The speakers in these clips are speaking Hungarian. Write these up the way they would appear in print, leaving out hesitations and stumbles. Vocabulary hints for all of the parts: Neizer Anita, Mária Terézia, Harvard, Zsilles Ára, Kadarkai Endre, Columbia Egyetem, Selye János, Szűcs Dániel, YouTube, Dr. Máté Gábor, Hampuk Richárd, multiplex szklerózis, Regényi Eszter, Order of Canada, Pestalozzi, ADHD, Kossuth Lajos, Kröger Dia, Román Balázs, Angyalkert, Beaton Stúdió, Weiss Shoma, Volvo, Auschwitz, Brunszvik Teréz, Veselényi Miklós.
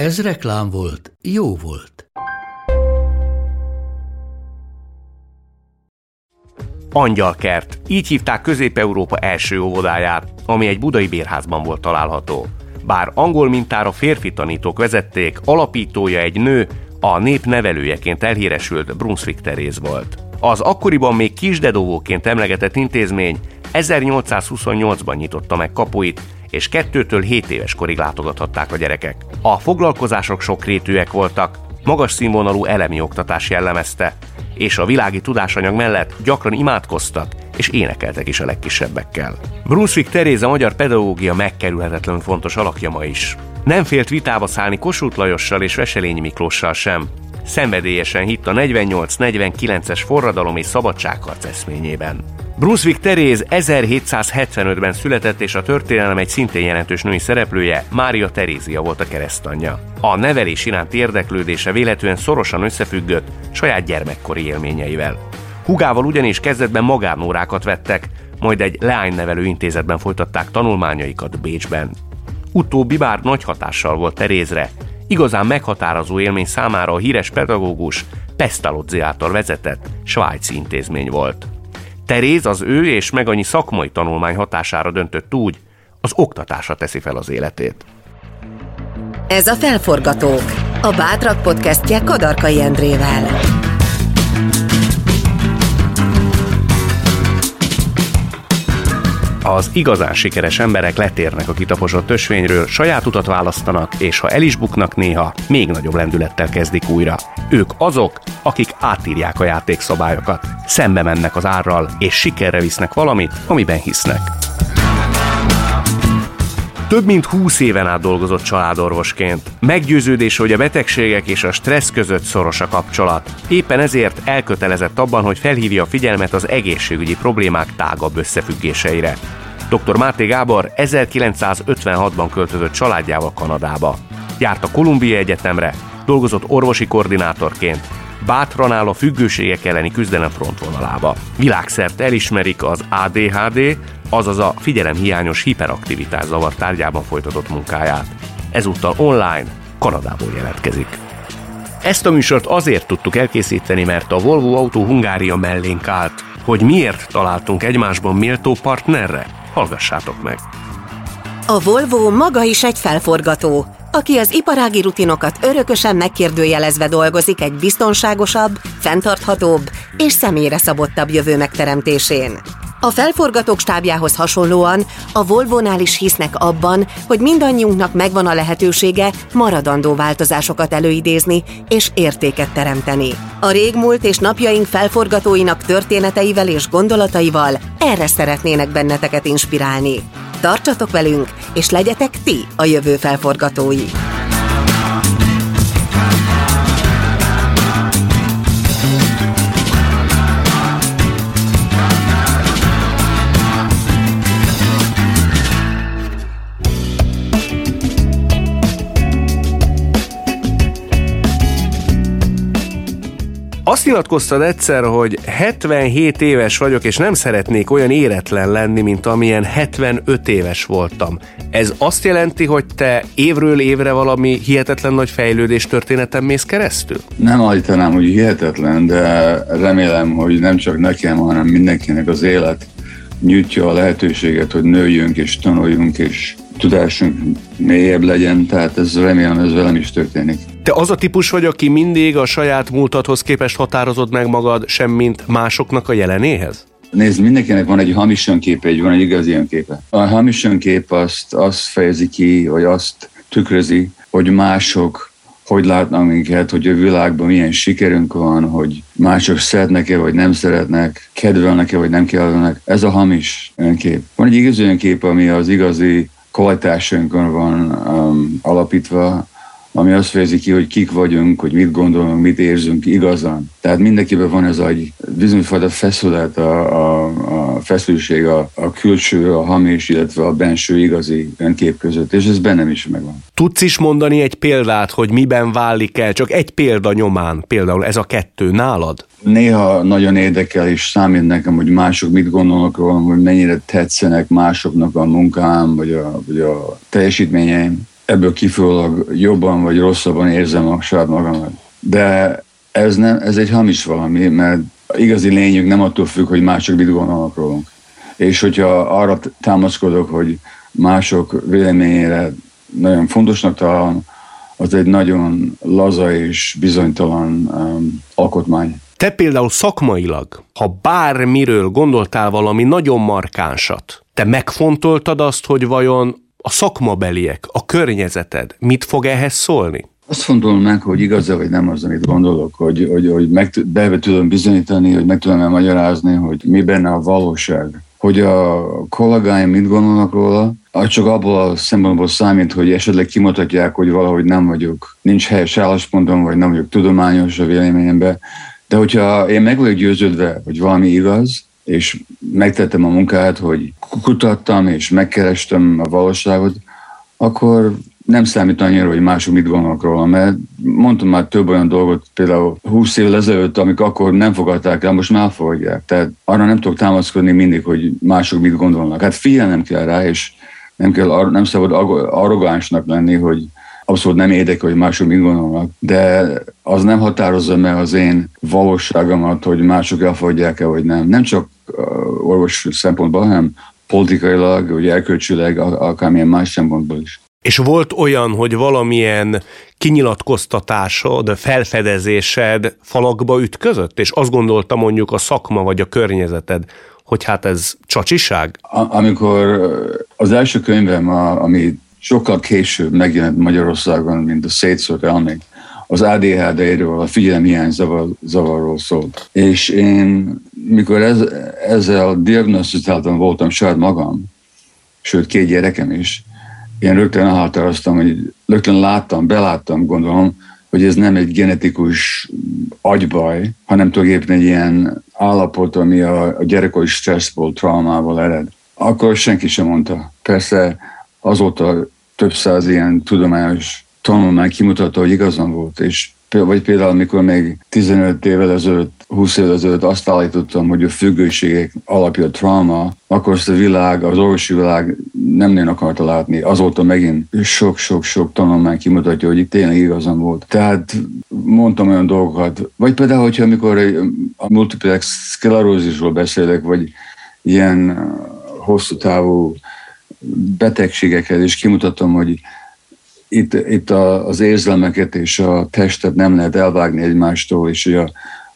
Ez reklám volt, jó volt. Angyalkert. Így hívták Közép-Európa első óvodáját, ami egy budai bérházban volt található. Bár angol mintára férfi tanítók vezették, alapítója egy nő, a nép nevelőjeként elhíresült Brunszvik Teréz volt. Az akkoriban még kisdedovóként emlegetett intézmény 1828-ban nyitotta meg kapuit, és 2-től 7 éves korig látogathatták a gyerekek. A foglalkozások sokrétűek voltak, magas színvonalú elemi oktatás jellemezte, és a világi tudásanyag mellett gyakran imádkoztak és énekeltek is a legkisebbekkel. Brunszvik Teréz a magyar pedagógia megkerülhetetlen fontos alakja ma is. Nem félt vitába szállni Kossuth Lajossal és Veselényi Miklóssal sem. Szenvedélyesen hitt a 48-49-es forradalom és szabadságharc eszményében. Brunszvik Teréz 1775-ben született, és a történelem egy szintén jelentős női szereplője, Mária Terézia volt a keresztanyja. A nevelés iránti érdeklődése véletlenül szorosan összefüggött saját gyermekkori élményeivel. Hugával ugyanis kezdetben magánórákat vettek, majd egy leánynevelő intézetben folytatták tanulmányaikat Bécsben. Utóbbi bár nagy hatással volt Terézre, igazán meghatározó élmény számára a híres pedagógus Pestalozzi által vezetett svájci intézmény volt. Teréz az ő és meg annyi szakmai tanulmány hatására döntött úgy, az oktatásra teszi fel az életét. Ez a Felforgatók, a Bátrak podcastje Kadarkai Endrével. Az igazán sikeres emberek letérnek a kitaposott ösvényről, saját utat választanak, és ha el is buknak néha, még nagyobb lendülettel kezdik újra. Ők azok, akik átírják a játékszabályokat, szembe mennek az árral, és sikerre visznek valamit, amiben hisznek. Több mint 20 éven át dolgozott családorvosként. Meggyőződése, hogy a betegségek és a stressz között szoros a kapcsolat. Éppen ezért elkötelezett abban, hogy felhívja a figyelmet az egészségügyi problémák tágabb összefüggéseire. Dr. Máté Gábor 1956-ban költözött családjával Kanadába. Járt a Columbia Egyetemre, dolgozott orvosi koordinátorként. Bátran áll a függőségek elleni küzdelem frontvonalába. Világszerte elismerik az ADHD, azaz a figyelemhiányos hiperaktivitás zavar tárgyában folytatott munkáját. Ezúttal online, Kanadából jelentkezik. Ezt a műsort azért tudtuk elkészíteni, mert a Volvo autó Hungária mellénk állt. Hogy miért találtunk egymásban méltó partnerre? Hallgassátok meg! A Volvo maga is egy felforgató, aki az iparági rutinokat örökösen megkérdőjelezve dolgozik egy biztonságosabb, fenntarthatóbb és személyre szabottabb jövő megteremtésén. A felforgatók stábjához hasonlóan a Volvónál is hisznek abban, hogy mindannyiunknak megvan a lehetősége maradandó változásokat előidézni és értéket teremteni. A régmúlt és napjaink felforgatóinak történeteivel és gondolataival erre szeretnének benneteket inspirálni. Tartsatok velünk, és legyetek ti a jövő felforgatói! Azt nyilatkoztad egyszer, hogy 77 éves vagyok, és nem szeretnék olyan éretlen lenni, mint amilyen 75 éves voltam. Ez azt jelenti, hogy te évről évre valami hihetetlen nagy fejlődés történeten mész keresztül? Nem állítanám, hogy hihetetlen, de remélem, hogy nem csak nekem, hanem mindenkinek az élet nyújtja a lehetőséget, hogy nőjünk és tanuljunk, és tudásunk mélyebb legyen, tehát ez remélem, ez velem is történik. Te az a típus vagy, aki mindig a saját múltadhoz képest határozod meg magad, semmint másoknak a jelenéhez? Nézd, mindenkinek van egy hamis önképe, van egy igazi önképe. A hamis önkép azt fejezi ki, vagy azt tükrözi, hogy mások hogy látnak minket, hogy a világban milyen sikerünk van, hogy mások szeretnek-e, vagy nem szeretnek, kedvelnek-e, vagy nem kedvelnek. Ez a hamis önkép. Van egy igazi önkép, ami az igazi kvalitásunkon van alapítva, ami azt fejezi ki, hogy kik vagyunk, hogy mit gondolunk, mit érzünk igazán. Tehát mindenkiben van ez egy bizonyfajta feszület, a feszültség, a külső, a hamis, illetve a benső igazi önkép között, és ez bennem is megvan. Tudsz is mondani egy példát, hogy miben válik el? Csak egy példa nyomán, például ez a kettő nálad? Néha nagyon érdekel és számít nekem, hogy mások mit gondolnak rólam, hogy mennyire tetszenek másoknak a munkám, vagy a teljesítményeim. Ebből kifolyólag jobban vagy rosszabban érzem a saját magamat. De ez egy hamis valami, mert igazi lényük nem attól függ, hogy mások mit gondolnak rólunk. És hogyha arra támaszkodok, hogy mások véleményére nagyon fontosnak találom, az egy nagyon laza és bizonytalan alkotmány. Te például szakmailag, ha bármiről gondoltál valami nagyon markánsat, te megfontoltad azt, hogy vajon a szakmabeliek, a környezeted, mit fog ehhez szólni? Azt gondolom meg, hogy igaz-e vagy nem az, amit gondolok, hogy be tudom bizonyítani, hogy meg tudom elmagyarázni, hogy mi benne a valóság. Hogy a kollégáim mit gondolnak róla, az csak abból a szempontból számít, hogy esetleg kimutatják, hogy valahogy nem vagyok, nincs helyes álláspontom, vagy nem vagyok tudományos a véleményemben. De hogyha én meg vagyok győződve, hogy valami igaz, és megtettem a munkát, hogy kutattam és megkerestem a valóságot, akkor nem számít annyira, hogy mások mit gondolnak róla, mert mondtam már több olyan dolgot, például 20 évvel ezelőtt, amik akkor nem fogadták el, most már fogadják. Tehát arra nem tudok támaszkodni mindig, hogy mások mit gondolnak. Hát figyelnem kell rá, és nem szabad arrogánsnak lenni, hogy abszolút nem érdekel, hogy mások mit gondolnak, de az nem határozza meg az én valóságomat, hogy mások elfogadják-e, vagy nem. Nem csak orvos szempontból, hanem politikailag, vagy erkölcsileg, akármilyen más szempontból is. És volt olyan, hogy valamilyen kinyilatkoztatásod, felfedezésed falakba ütközött? És azt gondolta mondjuk a szakma vagy a környezeted, hogy hát ez csacsiság? Amikor az első könyvem, ami sokkal később megjelent Magyarországon, mint a Szétszórt Elmék, az ADHD-ről, a figyelemhiány zavarról szólt. És én, mikor ezzel diagnosztizáltan voltam saját magam, sőt 2 gyerekem is, én rögtön elhatároztam, hogy beláttam, gondolom, hogy ez nem egy genetikus agybaj, hanem tulajdonképpen egy ilyen állapot, ami a gyerekkori stresszból, traumával ered. Akkor senki sem mondta. Persze azóta több száz ilyen tudományos tanulmány kimutatta, hogy igazam volt, és vagy például, amikor még 15 évvel ezelőtt, 20 évvel ezelőtt azt állítottam, hogy a függőségek alapja a trauma, akkor azt a világ, az orvosi világ nem nagyon akarta látni. Azóta megint sok-sok-sok tanulmány kimutatja, hogy itt tényleg igazam volt. Tehát mondtam olyan dolgokat, vagy például, hogyha amikor a multiplex szklerózisról beszélek, vagy ilyen hosszú távú betegségekhez, és kimutatom, hogy itt az érzelmeket és a testet nem lehet elvágni egymástól, és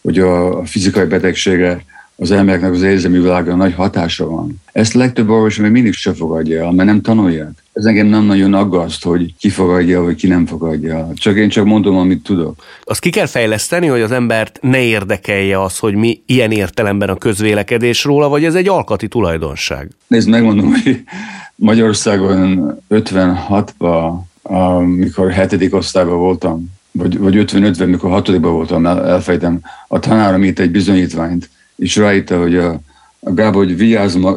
hogy a fizikai betegségre az embereknek az érzelmi világra nagy hatása van. Ezt legtöbb orvos még mindig sem fogadja el, mert nem tanulják. Ez engem nem nagyon aggaszt, hogy ki fogadja, vagy ki nem fogadja. Én csak mondom, amit tudok. Azt ki kell fejleszteni, hogy az embert ne érdekelje az, hogy mi ilyen értelemben a közvélekedés róla, vagy ez egy alkati tulajdonság? Nézd, megmondom, hogy Magyarországon 56-ban, amikor 7. osztályban voltam, vagy 55-ben, mikor 6-ban voltam, elfejtem, a tanárom írt egy bizonyítványt, és ráírta, hogy a Gábor, hogy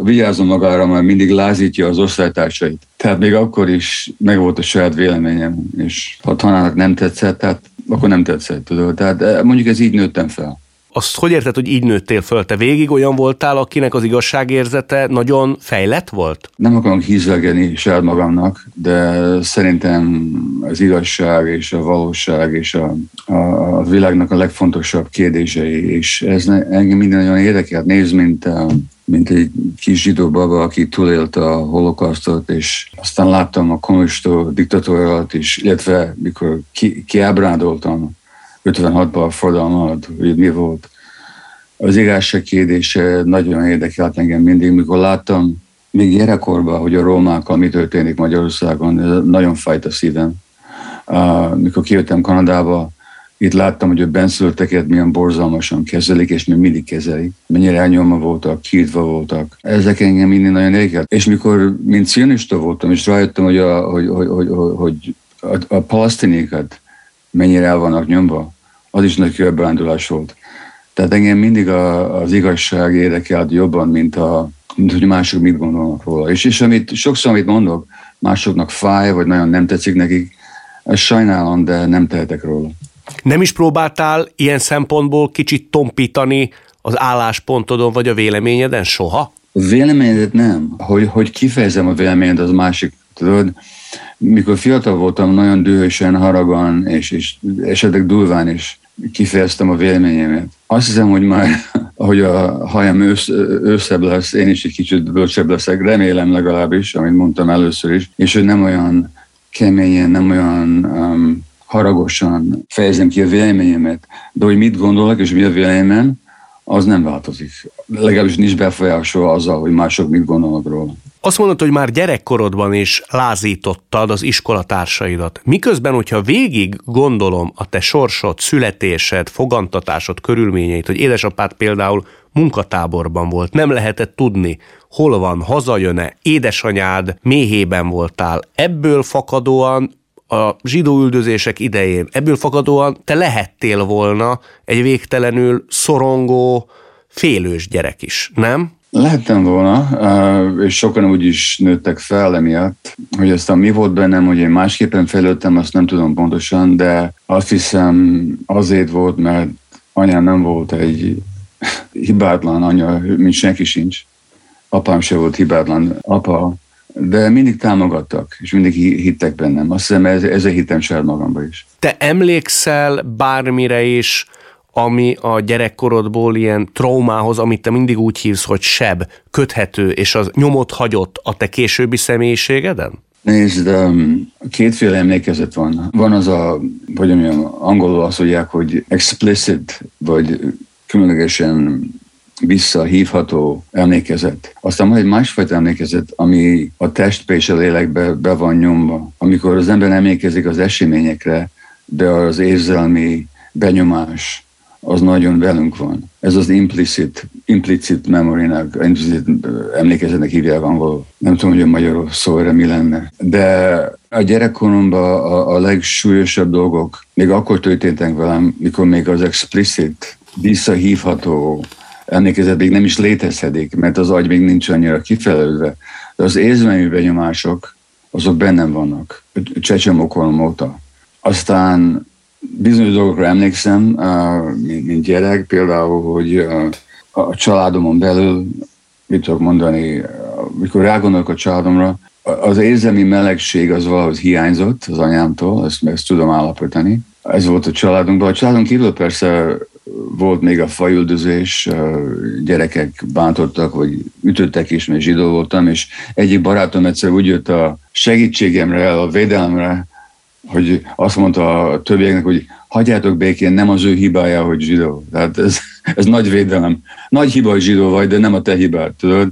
vigyázzon magára, mert mindig lázítja az osztálytársait. Tehát még akkor is megvolt a saját véleményem, és ha a tanárnak nem tetszett, tehát akkor nem tetszett, tudod. Tehát mondjuk ez így nőttem fel. Azt hogy érted, hogy így nőttél föl? Te végig olyan voltál, akinek az igazságérzete nagyon fejlett volt? Nem akarok hízelgeni saját magamnak, de szerintem az igazság és a valóság és a világnak a legfontosabb kérdései, és ez engem minden nagyon érdekel. Nézd, mint egy kis zsidó baba, aki túlélte a holokausztot, és aztán láttam a kommunista diktatóriát is, illetve mikor kiábrándoltam 56-ban a forradalom alatt, hogy mi volt. Az igazság kérdése nagyon érdekelt engem mindig, mikor láttam még gyerekkorban, hogy a rómákkal mi történik Magyarországon, ez nagyon fájt a szívem. Mikor kijöttem Kanadába, itt láttam, hogy a benszülötteket milyen borzalmasan kezelik, és még mindig kezelik. Mennyire elnyomva voltak, kiirtva voltak. Ezek engem mindig nagyon érdekelt. És mikor, mint cionista voltam, és rájöttem, hogy a palesztinéket mennyire el vannak nyomva, az is nagy kiábrándulás volt. Tehát engem mindig az igazság érdekelt jobban, mint hogy mások mit gondolnak róla. És sokszor amit mondok, másoknak fáj, vagy nagyon nem tetszik nekik, ezt sajnálom, de nem tehetek róla. Nem is próbáltál ilyen szempontból kicsit tompítani az álláspontodon, vagy a véleményeden soha? A véleményedet nem. Hogy kifejezem a véleményed, az másik. Tudod, mikor fiatal voltam, nagyon dühösen, haragan, és esetleg durván is kifejeztem a véleményemet. Azt hiszem, hogy már, ahogy a hajam őszebb lesz, én is egy kicsit bölcsebb leszek, remélem legalábbis, amit mondtam először is, és hogy nem olyan keményen, nem olyan haragosan fejezem ki a véleményemet, de hogy mit gondolok és mi a véleményem, az nem változik. Legalábbis nincs befolyásolva azzal, hogy mások mit gondolnak róla. Azt mondod, hogy már gyerekkorodban is lázítottad az iskolatársaidat. Miközben, hogyha végig gondolom a te sorsod, születésed, fogantatásod, körülményeit, hogy édesapád például munkatáborban volt, nem lehetett tudni, hol van, hazajön-e, édesanyád méhében voltál. Ebből fakadóan a zsidó üldözések idején, ebből fakadóan te lehettél volna egy végtelenül szorongó, félős gyerek is, nem? Lehettem volna, és sokan úgy is nőttek fel emiatt, hogy aztán mi volt bennem, hogy én másképpen fejlődtem, azt nem tudom pontosan, de azt hiszem azért volt, mert anyám nem volt egy hibátlan anya, mint senki sincs. Apám se volt hibátlan apa, de mindig támogattak, és mindig hittek bennem. Azt hiszem, ezzel hittem saját magamba is. Te emlékszel bármire is, ami a gyerekkorodból ilyen traumához, amit te mindig úgy hívsz, hogy seb, köthető, és az nyomot hagyott a te későbbi személyiségeden? Nézd, kétféle emlékezet van. Van az angolul azt mondják, hogy explicit, vagy különlegesen visszahívható emlékezet. Aztán van egy másfajta emlékezet, ami a testbe és a lélekbe be van nyomva. Amikor az ember emlékezik az eseményekre, de az érzelmi benyomás az nagyon velünk van. Ez az implicit memory-nak, implicit emlékezetnek hívják angolul. Nem tudom, hogy a magyar szó erre mi lenne. De a gyerekkoromban a legsúlyosabb dolgok még akkor történtek velem, mikor még az explicit, visszahívható emlékezet még nem is létezhetik, mert az agy még nincs annyira kifejlődve. De az érzelmi benyomások, azok bennem vannak. Csecsemőkorom óta. Aztán bizonyos dolgokra emlékszem, mint gyerek, például, hogy a családomon belül, mit tudok mondani, mikor rágondolok a családomra, az érzelmi melegség az valahogy hiányzott az anyámtól, ezt tudom állapítani. Ez volt a családunkban. A családon kívül persze volt még a faüldözés, gyerekek bántottak, vagy ütöttek is, mert zsidó voltam, és egyik barátom egyszer úgy jött a segítségemre, a védelemre, hogy azt mondta a többieknek, hogy hagyjátok békén, nem az ő hibája, hogy zsidó. Tehát ez nagy védelem. Nagy hiba, hogy zsidó vagy, de nem a te hibád, tudod?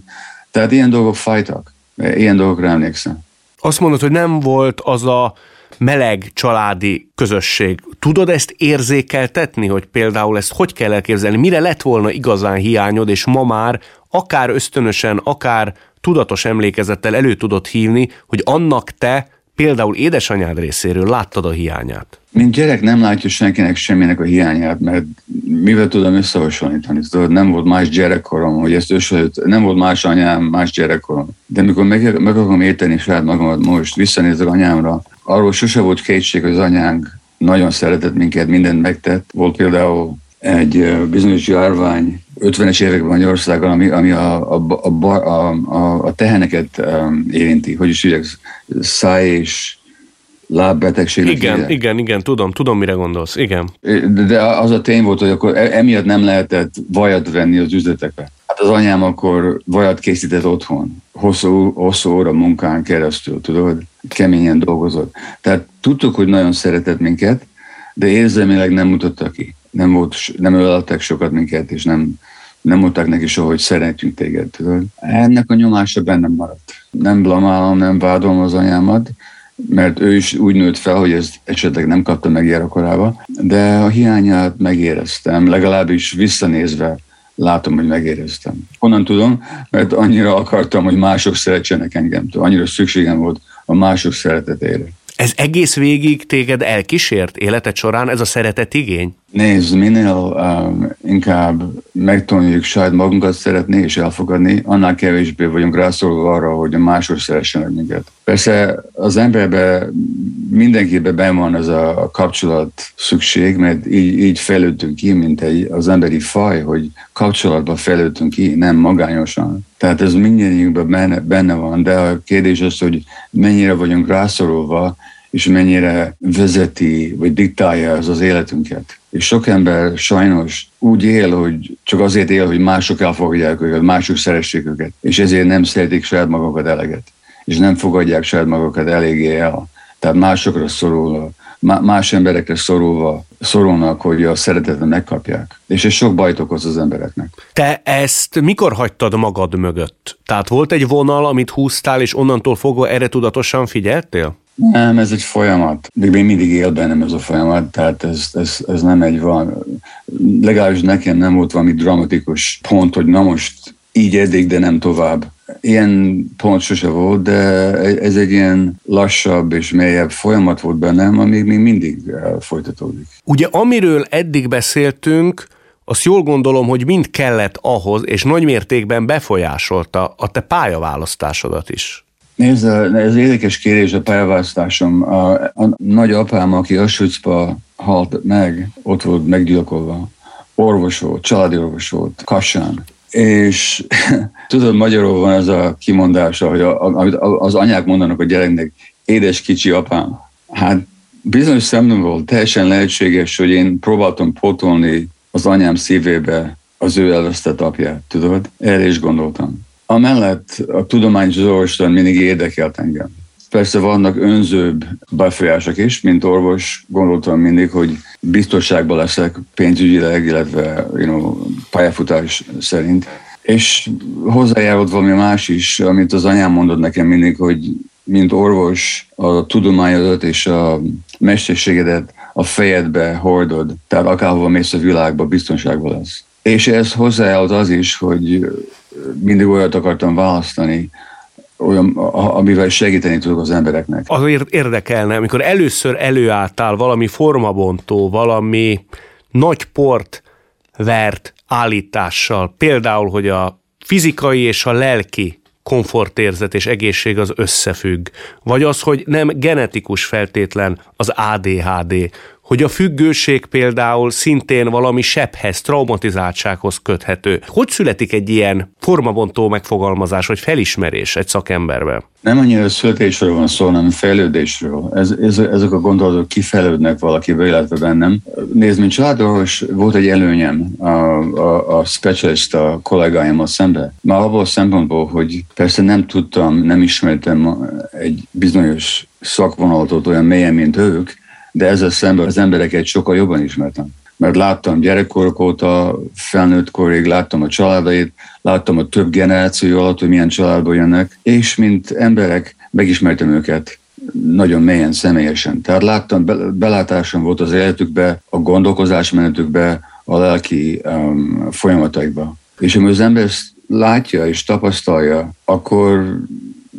Tehát ilyen dolgok fájtak. Ilyen dolgokra emlékszem. Azt mondod, hogy nem volt az a meleg családi közösség. Tudod ezt érzékeltetni, hogy például ezt hogy kell elképzelni? Mire lett volna igazán hiányod, és ma már akár ösztönösen, akár tudatos emlékezettel elő tudod hívni, hogy annak te például édesanyád részéről láttad a hiányát? Mint gyerek nem látja senkinek semminek a hiányát, mert mivel tudom összehasonlítani? Nem volt más gyerekkorom, hogy ezt összehasonlít, nem volt más anyám, más gyerekkorom. De mikor meg akarom érteni saját magamat most, visszanézek anyámra, arról sose volt kétség, hogy az anyánk nagyon szeretett minket, mindent megtett. Volt például egy bizonyos járvány 50-es években Magyarországon, ami a teheneket érinti, hogy is ügyek, száj és lábbetegségre. Igen, tudom, mire gondolsz, igen. De az a tény volt, hogy akkor emiatt nem lehetett vajat venni az üzletekbe. Hát az anyám akkor vajat készített otthon, hosszú óra munkán keresztül, tudod, keményen dolgozott. Tehát tudtuk, hogy nagyon szeretett minket, de érzelmileg nem mutatta ki. Nem öleltek sokat minket, és nem mondták neki soha, hogy szeretjünk téged. Tudod? Ennek a nyomása bennem maradt. Nem blamálom, nem vádolom az anyámat, mert ő is úgy nőtt fel, hogy ezt esetleg nem kapta meg gyerekkorába, de a hiányát megéreztem, legalábbis visszanézve látom, hogy megéreztem. Honnan tudom? Mert annyira akartam, hogy mások szeretsenek engem, annyira szükségem volt a mások szeretetére. Ez egész végig téged elkísért életed során ez a szeretet igény? Nézd, minél inkább megtanuljuk saját magunkat szeretni és elfogadni, annál kevésbé vagyunk rászorulva arra, hogy a mások szeressenek minket. Persze az emberben, mindenkiben benn van ez a kapcsolat szükség, mert így fejlődtünk ki, mint az emberi faj, hogy kapcsolatban fejlődtünk ki, nem magányosan. Tehát ez mindannyiunkban benne van, de a kérdés az, hogy mennyire vagyunk rászorulva, és mennyire vezeti, vagy diktálja ez az életünket. És sok ember sajnos úgy él, hogy csak azért él, hogy mások elfogadják őket, mások szeressék őket, és ezért nem szeretik saját magukat eleget, és nem fogadják saját magukat eléggé el. Tehát másokra szorulva, más emberekre szorulnak, hogy a szeretetet megkapják. És ez sok bajt okoz az embereknek. Te ezt mikor hagytad magad mögött? Tehát volt egy vonal, amit húztál, és onnantól fogva erre tudatosan figyeltél? Nem, ez egy folyamat. Még mindig él bennem ez a folyamat, tehát ez nem egy van. Legalábbis nekem nem volt valami dramatikus pont, hogy na most így eddig, de nem tovább. Ilyen pont sose volt, de ez egy ilyen lassabb és mélyebb folyamat volt bennem, ami még mindig folytatódik. Ugye amiről eddig beszéltünk, azt jól gondolom, hogy mind kellett ahhoz, és nagy mértékben befolyásolta a te pályaválasztásodat is. Nézd, ez érdekes kérdés a pályaválasztásom. A nagyapám, aki Auschwitzba halt meg, ott volt meggyilkolva, orvos volt, családi orvos volt, Kassán. És tudod, magyarul van ez a kimondása, hogy amit az anyák mondanak a gyereknek, édes kicsi apám. Hát bizonyos szempontból volt teljesen lehetséges, hogy én próbáltam pótolni az anyám szívébe az ő elvesztett apját, tudod? Erre is gondoltam. Amellett a tudományos orvostan mindig érdekelt engem. Persze vannak önzőbb befolyások is, mint orvos gondoltam mindig, hogy biztonságban leszek pénzügyileg, illetve pályafutás szerint. És hozzájárult valami más is, amit az anyám mondott nekem mindig, hogy mint orvos a tudományodat és a mesterségedet a fejedbe hordod, tehát akárhova mész a világba, biztonságban lesz. És ez hozzájárult az is, hogy mindig olyat akartam választani, olyan, amivel segíteni tudok az embereknek. Azért érdekelne, amikor először előálltál valami formabontó, valami nagy port vert állítással, például, hogy a fizikai és a lelki komfortérzet és egészség az összefügg, vagy az, hogy nem genetikus feltétlen az ADHD, hogy a függőség például szintén valami sebhez, traumatizáltsághoz köthető. Hogy születik egy ilyen formabontó megfogalmazás, vagy felismerés egy szakemberben? Nem annyira születésről van szó, hanem fejlődésről. Ezek a gondolatok kifejlődnek valakibe, illetve bennem. Nézd, mint családorvos volt egy előnyem a specialista kollégáimmal szemben. Már abból a szempontból, hogy persze nem tudtam, nem ismertem egy bizonyos szakvonatot olyan mélyen, mint ők, de ezzel szemben az embereket sokkal jobban ismertem. Mert láttam gyerekkorok óta, felnőtt korig, láttam a családait, láttam a több generáció alatt, hogy milyen családból jönnek, és mint emberek megismertem őket nagyon mélyen, személyesen. Tehát láttam, belátásom volt az életükbe, a gondolkozásmenetükbe, a lelki folyamataikba. És amikor az ember ezt látja és tapasztalja, akkor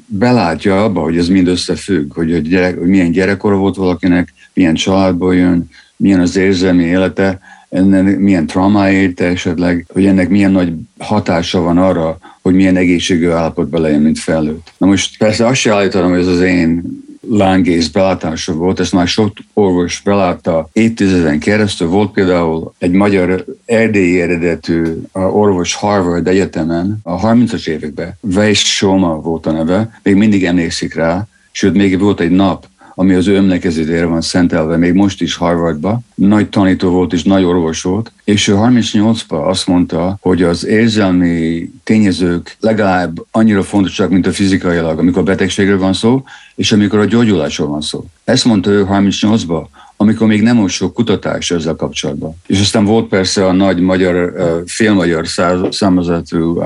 belátja abba, hogy ez mind összefügg, hogy milyen gyerekkora volt valakinek, milyen családból jön, milyen az érzelmi élete, ennek milyen traumái érte esetleg, hogy ennek milyen nagy hatása van arra, hogy milyen egészségű állapotban legyen, mint felnőtt. Na most persze azt se állítanom, hogy ez az én lángész belátása volt, ezt már sok orvos belátta évtizeden keresztül. Volt például egy magyar erdélyi eredetű orvos Harvard Egyetemen a 30-as években, Weiss Shoma volt a neve, még mindig emlékszik rá, sőt még volt egy nap, ami az ő emlékezetére van szentelve, még most is Harvardba. Nagy tanító volt és nagy orvos volt, és ő 38-ban azt mondta, hogy az érzelmi tényezők legalább annyira fontosak, mint a fizikailag, amikor betegségről van szó, és amikor a gyógyulásról van szó. Ezt mondta ő 38-ban, amikor még nem volt sok kutatás ezzel kapcsolatban. És aztán volt persze a nagy magyar, félmagyar származású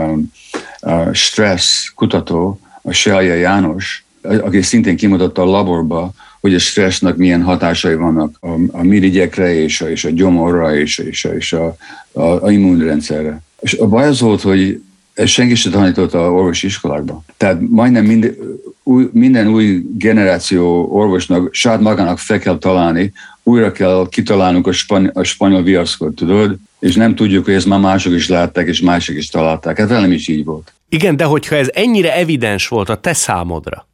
stressz kutató, a Selye János, aki szintén kimutatta a laborba, hogy a stressznak millen hatásai vannak a mirigyekre, és a gyomorra, és a immunrendszerre. És a baj az volt, hogy senki sem tanította az orvosi iskolákban. Tehát majdnem minden új generáció orvosnak saját magának fel kell találni, újra kell kitalálnunk a spanyol viaszkot, tudod? És nem tudjuk, hogy ezt már mások is látták, és mások is találták. Hát velem is így volt. Igen, de hogyha ez ennyire evidens volt a te számodra,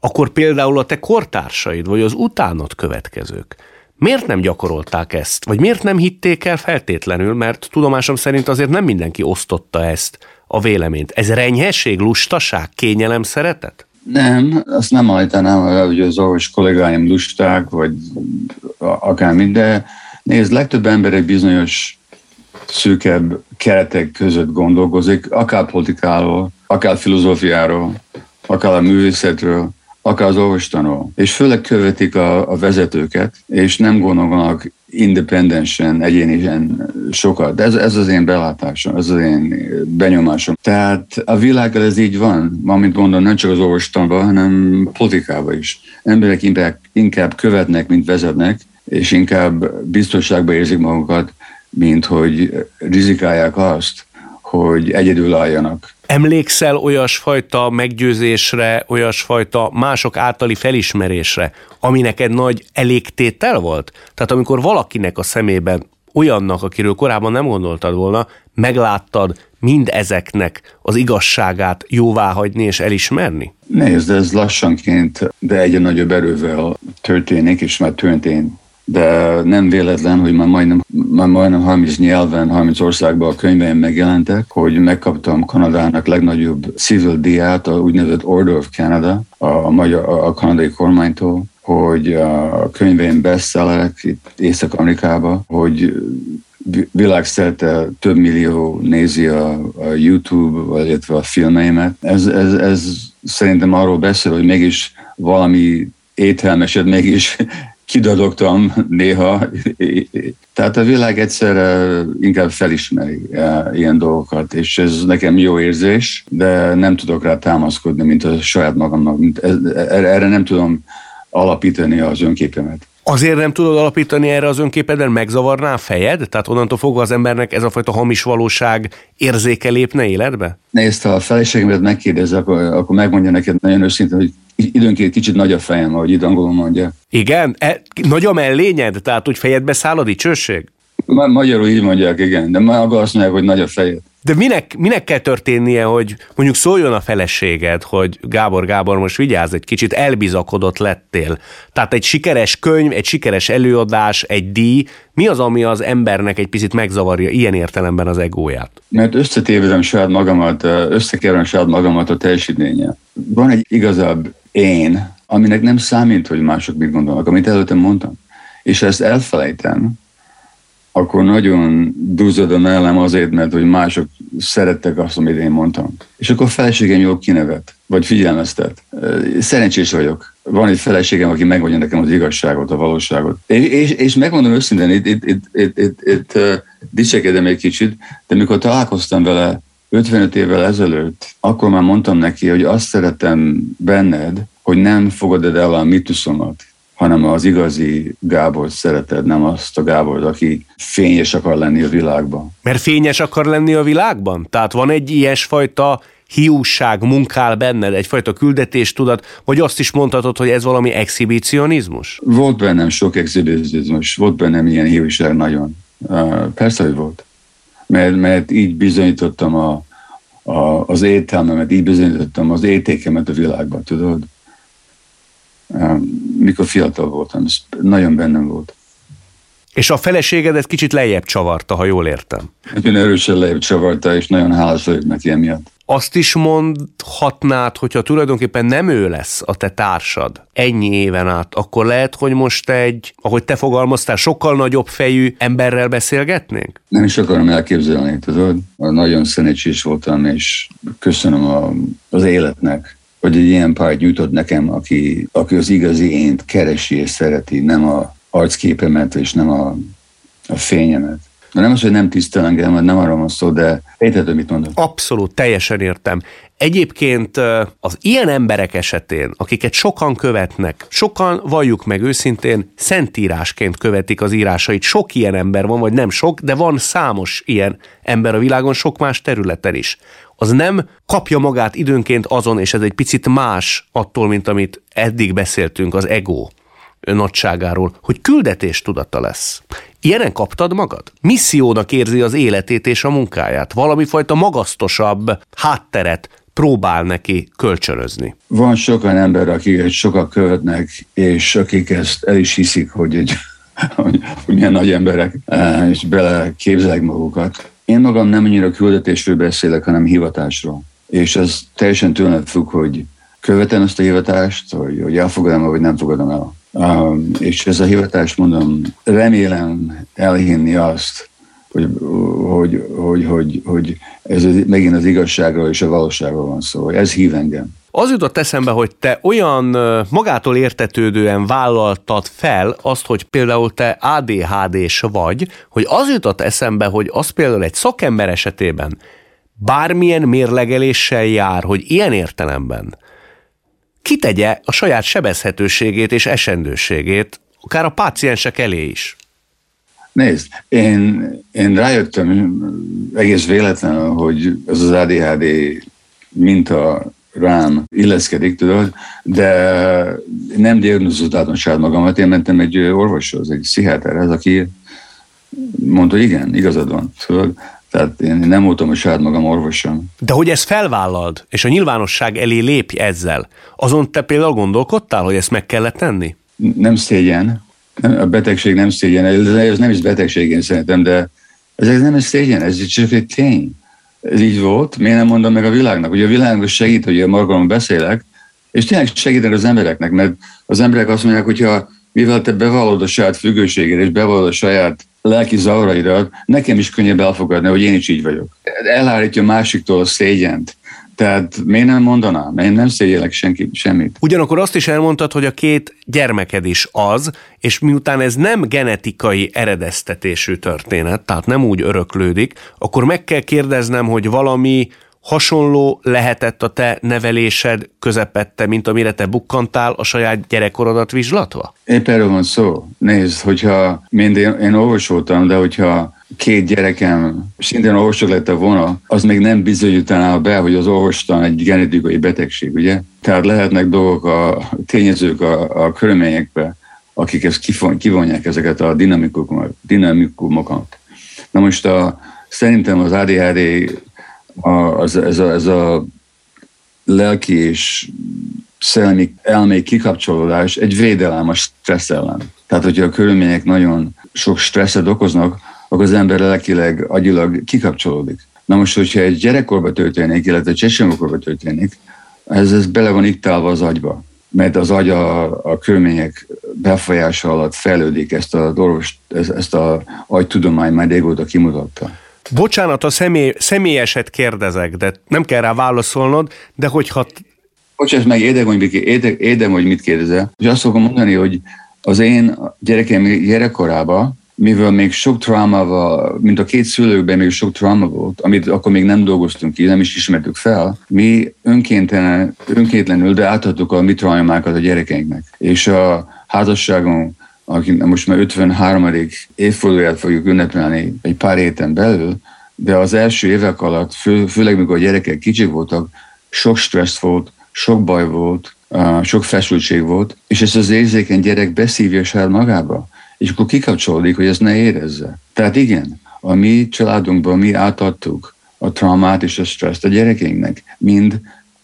akkor például a te kortársaid, vagy az utánod következők, miért nem gyakorolták ezt? Vagy miért nem hitték el feltétlenül? Mert tudomásom szerint azért nem mindenki osztotta ezt a véleményt. Ez renyhesség, lustaság, kényelem szeretet? Nem, azt nem állítanám, hogy az orvos kollégáim lusták, vagy akármit, de nézd, legtöbb ember egy bizonyos szűkebb keretek között gondolkozik, akár politikáról, akár filozófiáról, akár a művészetről, akár az orvostanról. És főleg követik a vezetőket, és nem gondolnak independensen, egyénisen sokat. De ez az én belátásom, ez az én benyomásom. Tehát a világgal ez így van, amit mondom, nem csak az orvostanban, hanem politikában is. Emberek inkább követnek, mint vezetnek, és inkább biztonságban érzik magukat, mint hogy rizikálják azt, hogy egyedül álljanak. Emlékszel olyasfajta meggyőzésre, olyasfajta mások általi felismerésre, ami neked nagy elégtétel volt? Tehát amikor valakinek a szemében, olyannak, akiről korábban nem gondoltad volna, megláttad mindezeknek az igazságát jóváhagyni és elismerni? Nézd, ez lassanként, de egyre nagyobb erővel történik, és már történt. De nem véletlen, hogy már majdnem 30 nyelven, 30 országban a könyveim megjelentek, hogy megkaptam Kanadának legnagyobb civil díját, a úgynevezett Order of Canada, a kanadai kormánytól, hogy a könyveim bestsellerek itt Észak-Amerikában, hogy világszerte több millió nézi a YouTube, illetve a filmeimet. Ez szerintem arról beszél, hogy mégis valami éthelmeset mégis kidadogtam néha, tehát a világ egyszerre inkább felismeri ilyen dolgokat, és ez nekem jó érzés, de nem tudok rá támaszkodni, mint a saját magamnak, erre nem tudom alapítani az önképemet. Azért nem tudod alapítani erre az önképeden, megzavarná a fejed? Tehát onnantól fogva az embernek ez a fajta hamis valóság érzéke lépne életbe? Nézd, ha a feleségemet megkérdez, akkor megmondja neked nagyon őszintén, hogy időnként kicsit nagy a fejem, ahogy itt angolul mondja. Igen? Nagy a mellényed? Tehát, hogy fejedbe száll a dicsőség? Magyarul így mondják, igen, de már azt mondják, hogy nagy a fejed. De minek kell történnie, hogy mondjuk szóljon a feleséged, hogy Gábor, most vigyázz, egy kicsit elbizakodott lettél. Tehát egy sikeres könyv, egy sikeres előadás, egy díj, mi az, ami az embernek egy picit megzavarja ilyen értelemben az egóját? Mert összetévedem saját magamat, összekeverem saját magamat a teljesítménye. Van egy igazabb én, aminek nem számít, hogy mások mit gondolnak, amit előttem mondtam. És ezt elfelejtem, akkor nagyon duzzadom ellem azért, mert hogy mások szerettek azt, amit én mondtam. És akkor a feleségem jól kinevet, vagy figyelmeztet. Szerencsés vagyok. Van egy feleségem, aki megmondja nekem az igazságot, a valóságot. És megmondom őszintén, itt dicsekedem egy kicsit, de mikor találkoztam vele 55 évvel ezelőtt, akkor már mondtam neki, hogy azt szeretem benned, hogy nem fogadod el a mituszomat, hanem az igazi Gábort szereted, nem azt a Gábort, aki fényes akar lenni a világban. Mert fényes akar lenni a világban? Tehát van egy ilyesfajta hiúság munkál benned, egyfajta küldetéstudat, vagy azt is mondhatod, hogy ez valami exhibicionizmus? Volt bennem sok exhibicionizmus, volt bennem ilyen hiúság nagyon. Persze, hogy volt. Mert így bizonyítottam az értelmemet, így bizonyítottam az értékemet a világban, tudod? Mikor fiatal voltam, ez nagyon bennem volt. És a feleségedet kicsit lejjebb csavarta, ha jól értem. Nagyon erősen lejjebb csavarta, és nagyon hálás vagyok neki emiatt. Azt is mondhatnád, hogyha tulajdonképpen nem ő lesz a te társad ennyi éven át, akkor lehet, hogy most egy, ahogy te fogalmaztál, sokkal nagyobb fejű emberrel beszélgetnénk? Nem is akarom elképzelni, tudod? Nagyon szerencsés voltam, és köszönöm az életnek, hogy egy ilyen párt nyújtott nekem, aki az igazi ént keresi és szereti, nem a arcképemet és nem a fényemet. De nem az, hogy nem tisztel engem, mert nem arra van szó, de érted, mit mondom? Abszolút, teljesen értem. Egyébként az ilyen emberek esetén, akiket sokan követnek, sokan, valljuk meg őszintén, szentírásként követik az írásait. Sok ilyen ember van, vagy nem sok, de van számos ilyen ember a világon, sok más területen is. az nem kapja magát időnként azon, és ez egy picit más attól, mint amit eddig beszéltünk, az ego nagyságáról, hogy küldetés tudata lesz. Ilyenen kaptad magad? Missziónak érzi az életét és a munkáját. Valami fajta magasztosabb hátteret próbál neki kölcsönözni. Van sokan ember, akiket sokan követnek, és akik ezt el is hiszik, hogy milyen nagy emberek, és bele képzelik magukat. Én magam nem annyira küldetésről beszélek, hanem hivatásról. És ez teljesen tőlem függ, hogy követem ezt a hivatást, hogy elfogadom el, vagy nem fogadom el. És ez a hivatás, mondom, remélem elhinni azt, hogy ez megint az igazságról és a valóságról van szó, hogy ez hív engem. Az jutott eszembe, hogy te olyan magától értetődően vállaltad fel azt, hogy például te ADHD-s vagy, hogy az jutott eszembe, hogy az például egy szakember esetében bármilyen mérlegeléssel jár, hogy ilyen értelemben kitegye a saját sebezhetőségét és esendőségét, akár a páciensek elé is. Nézd, én rájöttem egész véletlenül, hogy ez az ADHD minta rám illeszkedik, tudod, de nem diagnosztáltam saját magamat, én mentem egy orvoshoz, egy pszichiáterhez, aki mondta, hogy igen, igazad van, tudod. Tehát én nem voltam a saját magam orvosom. De hogy ezt felvállald, és a nyilvánosság elé lépj ezzel, azon te például gondolkodtál, hogy ezt meg kellett tenni? Nem szégyen. A betegség nem szégyen. Ez nem is betegség, én szerintem, de ez nem is szégyen, ez csak egy tény. Ez így volt, miért nem mondom meg a világnak? Ugye a világnak segít, hogy a magamon beszélek, és tényleg segítenek az embereknek, mert az emberek azt mondják, hogyha mivel te bevallod a saját függőséged, és bevallod a saját lelki zavaraidat, nekem is könnyebb elfogadni, hogy én is így vagyok. Elhárítja másiktól a szégyent. Tehát miért nem mondanám? Én nem szégyellek semmit. Ugyanakkor azt is elmondtad, hogy a két gyermeked is az, és miután ez nem genetikai eredeztetésű történet, tehát nem úgy öröklődik, akkor meg kell kérdeznem, hogy valami hasonló lehetett a te nevelésed közepette, mint amire te bukkantál a saját gyerekkorodat vizslatva? Épp erről van szó. Nézd, hogyha én orvos voltam, de hogyha két gyerekem szintén orvosok lett volna, az még nem bizonyítaná be, hogy az orvostan egy genetikai betegség, ugye? Tehát lehetnek dolgok, a tényezők a körülményekben, akik ezt kivonják ezeket a dinamikumokat. Na most szerintem az ADHD ez a lelki és szellemi elmék kikapcsolódás egy védelem a stressz ellen. Tehát, hogyha a körülmények nagyon sok stresszet okoznak, akkor az ember lelkileg, agyilag kikapcsolódik. Na most, hogyha egy gyerekkorban történik, illetve csecsemőkorban történik, ez bele van iktálva az agyba, mert az agy a körülmények befolyása alatt fejlődik, ezt a agytudomány már régóta kimutatta. Bocsánat, a személyeset kérdezek, de nem kell rá válaszolnod, de hogyha... Bocsánat, meg érdem, hogy mit kérdezel. És azt fogom mondani, hogy az én gyerekem gyerekkorában, mivel még sok traumával, mint a két szülőkben még sok trauma volt, amit akkor még nem dolgoztunk ki, nem is ismertük fel, mi önkéntlenül, de átadtuk a mi traumákat a gyerekeinknek. És a házasságon, akik most már 53. évfordulóját fogjuk ünnepelni egy pár héten belül, de az első évek alatt, főleg mikor a gyerekek kicsik voltak, sok stressz volt, sok baj volt, sok feszültség volt, és ezt az érzékeny gyerek beszívja saját magába, és akkor kikapcsolódik, hogy ezt ne érezze. Tehát igen, a mi családunkban mi átadtuk a traumát és a stresszt a gyerekeinknek.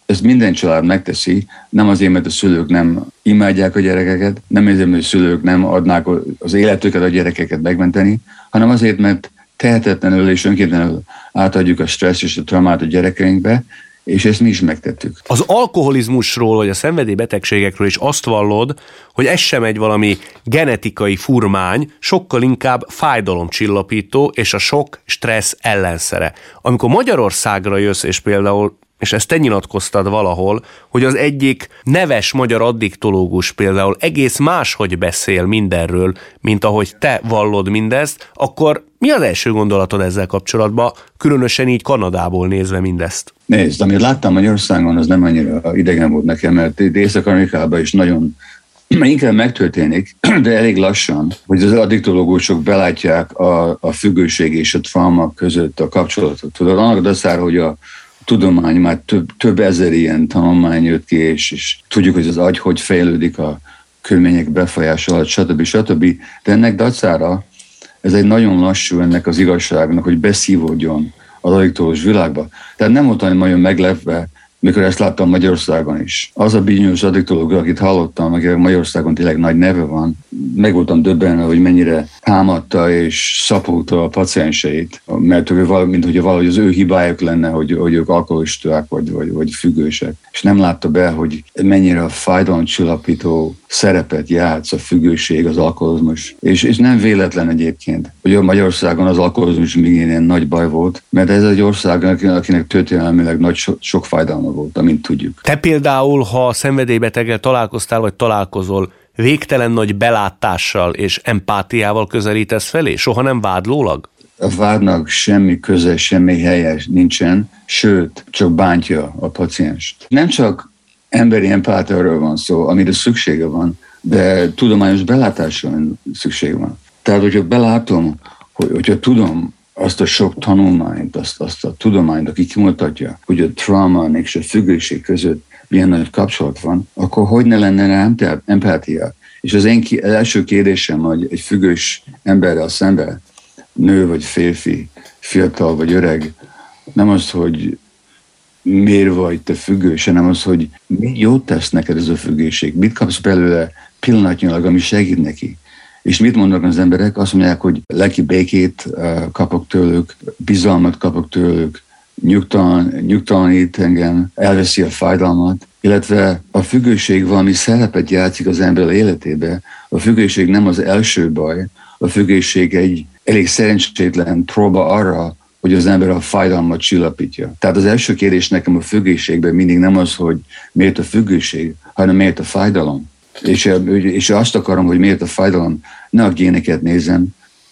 Ezt minden család megteszi, nem azért, mert a szülők nem imádják a gyerekeket, nem azért, mert a szülők nem adnák az életüket a gyerekeket megmenteni, hanem azért, mert tehetetlenül és önkéntlenül átadjuk a stressz és a traumát a gyerekeinkbe, és ezt mi is megtettük. Az alkoholizmusról, vagy a szenvedélybetegségekről is azt vallod, hogy ez sem egy valami genetikai furmány, sokkal inkább fájdalomcsillapító és a sok stressz ellenszere. Amikor Magyarországra jössz, és például, és ezt te nyilatkoztad valahol, hogy az egyik neves magyar addiktológus például egész máshogy beszél mindenről, mint ahogy te vallod mindezt, akkor mi az első gondolatod ezzel kapcsolatban, különösen így Kanadából nézve mindezt? Nézd, amit láttam Magyarországon, az nem annyira idegen volt nekem, mert Észak-Amerikában is nagyon, inkább megtörténik, de elég lassan, hogy az addiktológusok belátják a függőség és a trauma között a kapcsolatot. Tudod, annak daszára, hogy a tudomány, már több ezer ilyen tanulmány jött ki, és tudjuk, hogy az agy hogy fejlődik a körülmények befolyása alatt, stb. De ennek dacára ez egy nagyon lassú ennek az igazságnak, hogy beszívódjon az agytólós világba. Tehát nem voltam nagyon meglepve, mikor ezt láttam Magyarországon is. Az a bizonyos addiktológus, akit hallottam, akinek Magyarországon tényleg nagy neve van, meg voltam döbbenve, hogy mennyire támadta és szapulta a pacienseit, mert minthogyha valahogy az ő hibájuk lenne, hogy ők alkoholisták vagy függősek. És nem látta be, hogy mennyire a fájdalomcsillapító szerepet játsz a függőség, az alkoholizmus. És nem véletlen egyébként, hogy Magyarországon az alkoholizmus még ilyen nagy baj volt, mert ez egy ország, akinek történelmileg nagy sok fájdalma volt, amint tudjuk. Te például, ha szenvedélybeteggel találkoztál, vagy találkozol, végtelen nagy belátással és empátiával közelítesz felé? Soha nem vádlólag? A vádnak semmi köze, semmi helye nincsen, sőt, csak bántja a pacienst. Nem csak emberi empátiáról van szó, amire szüksége van, de tudományos belátásra szüksége van. Tehát, hogyha belátom, hogyha tudom azt a sok tanulmányt, azt a tudományt, aki kimutatja, hogy a trauma és a függőség között milyen nagy kapcsolat van, akkor hogy ne lenne rá empátia? És az én első kérdésem, hogy egy függős emberrel szemben, nő vagy férfi, fiatal vagy öreg, nem az, hogy miért vagy te függős, hanem az, hogy mi jót tesz neked ez a függőség, mit kapsz belőle pillanatnyilag, ami segít neki. És mit mondanak az emberek? Azt mondják, hogy lelki békét kapok tőlük, bizalmat kapok tőlük, nyugtalanít engem, elveszi a fájdalmat, illetve a függőség valami szerepet játszik az ember életébe. A függőség nem az első baj, a függőség egy elég szerencsétlen próba arra, hogy az ember a fájdalmat csillapítja. Tehát az első kérdés nekem a függőségben mindig nem az, hogy miért a függőség, hanem miért a fájdalom. És azt akarom, hogy miért a fájdalom, ne a géneket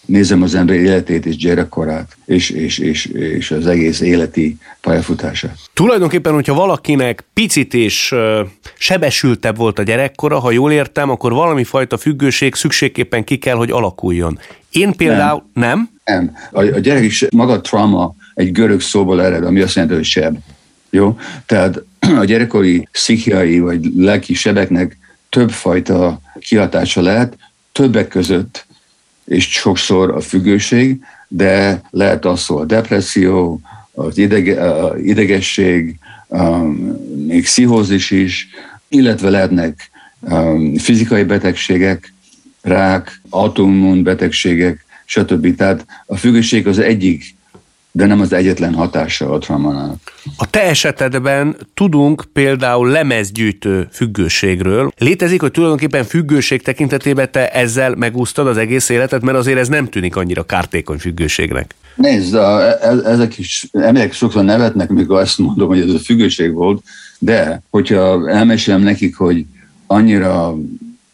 nézem az ember életét és gyerekkorát, és az egész életi pályafutását. Tulajdonképpen, hogyha valakinek picit és sebesültebb volt a gyerekkora, ha jól értem, akkor valami fajta függőség szükségképpen ki kell, hogy alakuljon. Én például nem. A gyerek is maga trauma egy görög szóból ered, ami azt jelenti, hogy seb. Jó? Tehát a gyerekkori pszichiai vagy lelki sebeknek többfajta kihatása lehet, többek között, és sokszor a függőség, de lehet az szó a depresszió, az idegesség, még pszichózis is, illetve lehetnek fizikai betegségek, rák, autoimmun betegségek, stb. Tehát a függőség az egyik, de nem az egyetlen hatása a traumának. A te esetedben tudunk például lemezgyűjtő függőségről. Létezik, hogy tulajdonképpen függőség tekintetében te ezzel megúsztad az egész életet, mert azért ez nem tűnik annyira kártékony függőségnek. Nézd, ezek is emberek sokszor nevetnek, mikor azt mondom, hogy ez a függőség volt, de hogyha elmesélem nekik, hogy annyira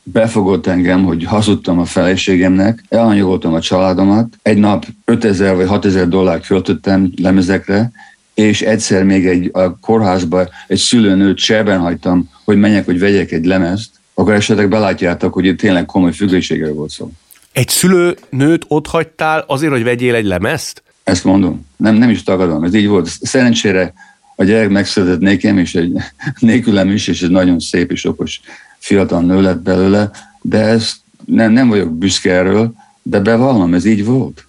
befogott engem, hogy hazudtam a feleségemnek, elhanyagoltam a családomat, egy nap 5000 vagy 6000 dollárt költöttem lemezekre, és egyszer még a kórházba egy szülőnőt cserben hagytam, hogy menjek, hogy vegyek egy lemezt, akkor esetleg belátjátok, hogy itt tényleg komoly függőségről volt szó. Egy szülőnőt ott hagytál azért, hogy vegyél egy lemezt? Ezt mondom. Nem is tagadom. Ez így volt. Szerencsére a gyerek megszületett nekem, és nélkülem is, és egy nagyon szép és okos fiatal nő lett belőle, de ezt nem vagyok büszke erről, de bevallom, ez így volt.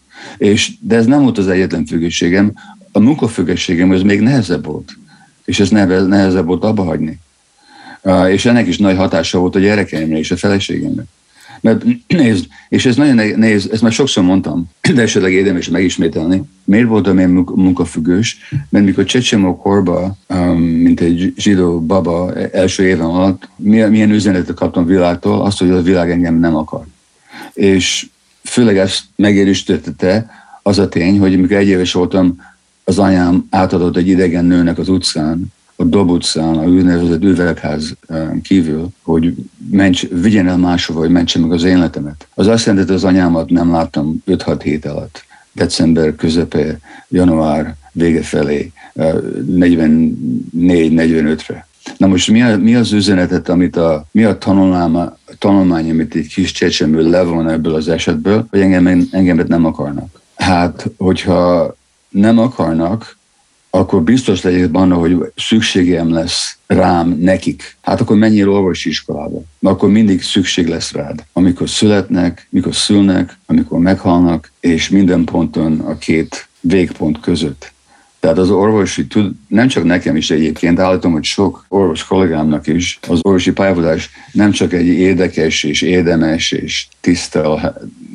De ez nem volt az egyetlen függőségem, a munkafüggőségem ez még nehezebb volt, és ez nehezebb volt abbahagyni. És ennek is nagy hatása volt a gyerekeimre és a feleségemre. Mert nézd, és ez nagyon nehéz, ezt már sokszor mondtam, de esetleg érdemes megismételni. Miért voltam én munkafüggős? Mert mikor csecsemő korban, mint egy zsidó baba első éven alatt, milyen üzenetet kaptam világtól, azt, hogy a világ engem nem akar. És főleg ezt megerősítette az a tény, hogy mikor egy éves voltam, az anyám átadott egy idegen nőnek az utcán, a Dob utcán, a úgynevezett üvegház kívül, hogy vigyen el máshova, hogy mentse meg az életemet. Az azt jelenti, hogy az anyámat nem láttam 5-6 hét alatt. December közepe, január vége felé, 44-45-re. Na most mi az üzenetet, mi a tanulmány, amit egy kis csecsemő levon ebből az esetből, hogy engemet nem akarnak? Hát, hogyha nem akarnak, akkor biztos legyek benne, hogy szükségem lesz rám nekik. Hát akkor menjél orvosi iskolába. Akkor mindig szükség lesz rád. Amikor születnek, mikor szülnek, amikor meghalnak, és minden ponton a két végpont között. Tehát az orvosi, nem csak nekem is egyébként, állítom, hogy sok orvos kollégámnak is az orvosi pályafutás nem csak egy érdekes és érdemes és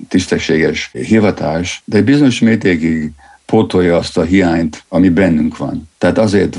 tisztességes hivatás, de bizonyos mértékig pótolja azt a hiányt, ami bennünk van. Tehát ezért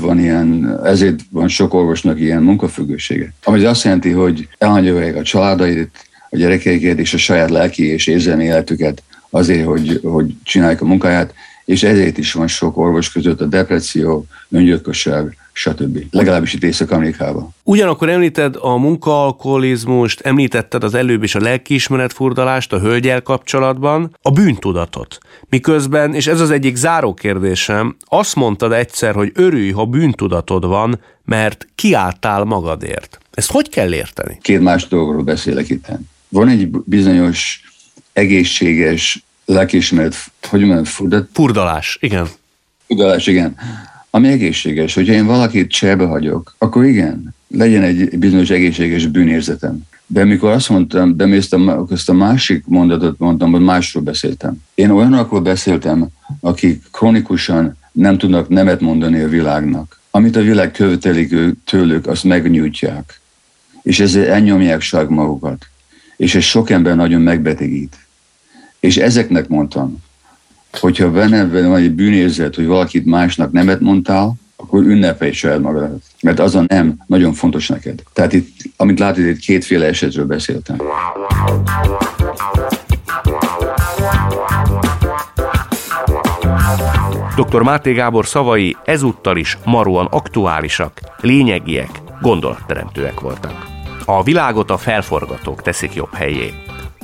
van sok orvosnak ilyen munkafüggősége. Ami azt jelenti, hogy elhagyják a családait, a gyerekeiket és a saját lelki és érzelmi életüket azért, hogy csinálják a munkáját, és ezért is van sok orvos között a depresszió, öngyilkosság, stb. Legalábbis itt Észak-Amerikában. Ugyanakkor említed a munkaalkoholizmust, említetted az előbb is a lelkiismeretfurdalást a hölgyel kapcsolatban, a bűntudatot. Miközben, és ez az egyik záró kérdésem, azt mondtad egyszer, hogy örülj, ha bűntudatod van, mert kiálltál magadért. Ezt hogy kell érteni? Két más dologról beszélek itt. Van egy bizonyos egészséges lelkiismeret, hogy mondjam, furdalás, igen. Furdalás, igen. Ami egészséges, hogyha én valakit cserbe hagyok, akkor igen, legyen egy bizonyos egészséges bűnérzetem. De amikor azt mondtam, azt a másik mondatot mondtam, hogy másról beszéltem. Én olyanokról beszéltem, akik kronikusan nem tudnak nemet mondani a világnak. Amit a világ követelik tőlük, azt megnyújtják. És ezért elnyomják saját magukat. És ez sok ember nagyon megbetegít. És ezeknek mondtam, hogyha benned van egy bűnérzet, hogy valakit másnak nemet mondtál, akkor ünnepelj saját magadat. Mert az a nem nagyon fontos neked. Tehát itt, amit látod, itt kétféle esetről beszéltem. Dr. Máté Gábor szavai ezúttal is marúan aktuálisak, lényegiek, gondolatteremtőek voltak. A világot a felforgatók teszik jobb helyé.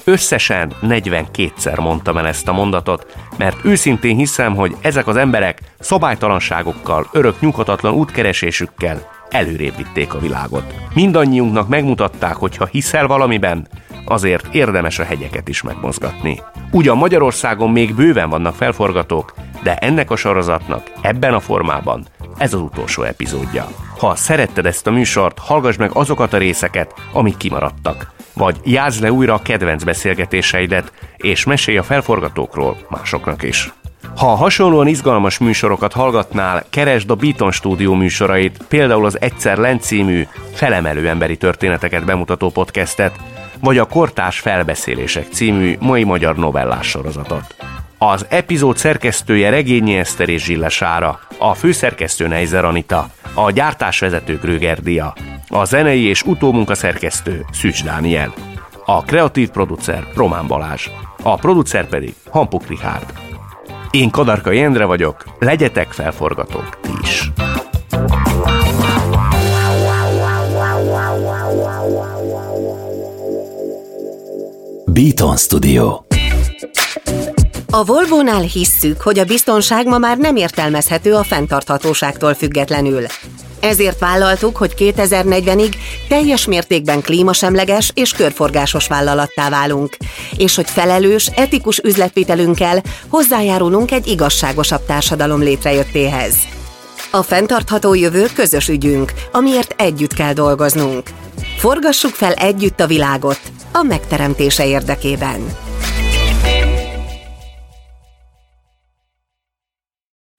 Összesen 42-szer mondtam el ezt a mondatot, mert őszintén hiszem, hogy ezek az emberek szabálytalanságokkal, örök nyughatatlan útkeresésükkel előrébb vitték a világot. Mindannyiunknak megmutatták, hogy ha hiszel valamiben, azért érdemes a hegyeket is megmozgatni. Ugyan Magyarországon még bőven vannak felforgatók, de ennek a sorozatnak ebben a formában ez az utolsó epizódja. Ha szeretted ezt a műsort, hallgass meg azokat a részeket, amik kimaradtak. Vagy játsz le újra a kedvenc beszélgetéseidet, és mesélj a felforgatókról másoknak is. Ha hasonlóan izgalmas műsorokat hallgatnál, keresd a Beaton Stúdió műsorait, például az Egyszer Lent című felemelő emberi történeteket bemutató podcastet, vagy a Kortárs Felbeszélések című mai magyar novellás sorozatot. Az epizód szerkesztője Regényi Eszter és Zsilles Ára, a főszerkesztő Neizer Anita, a gyártásvezető Kröger Dia, a zenei és utómunkaszerkesztő Szűcs Dániel, a kreatív producer Román Balázs, a producer pedig Hampuk Richárd. Én Kadarkai Endre vagyok, legyetek felforgatók ti is! Beaton Studio. A Volvónál hisszük, hogy a biztonság ma már nem értelmezhető a fenntarthatóságtól függetlenül. Ezért vállaltuk, hogy 2040-ig teljes mértékben klímasemleges és körforgásos vállalattá válunk, és hogy felelős, etikus üzletvitelünkkel hozzájárulunk egy igazságosabb társadalom létrejöttéhez. A fenntartható jövő közös ügyünk, amiért együtt kell dolgoznunk. Forgassuk fel együtt a világot, a megteremtése érdekében.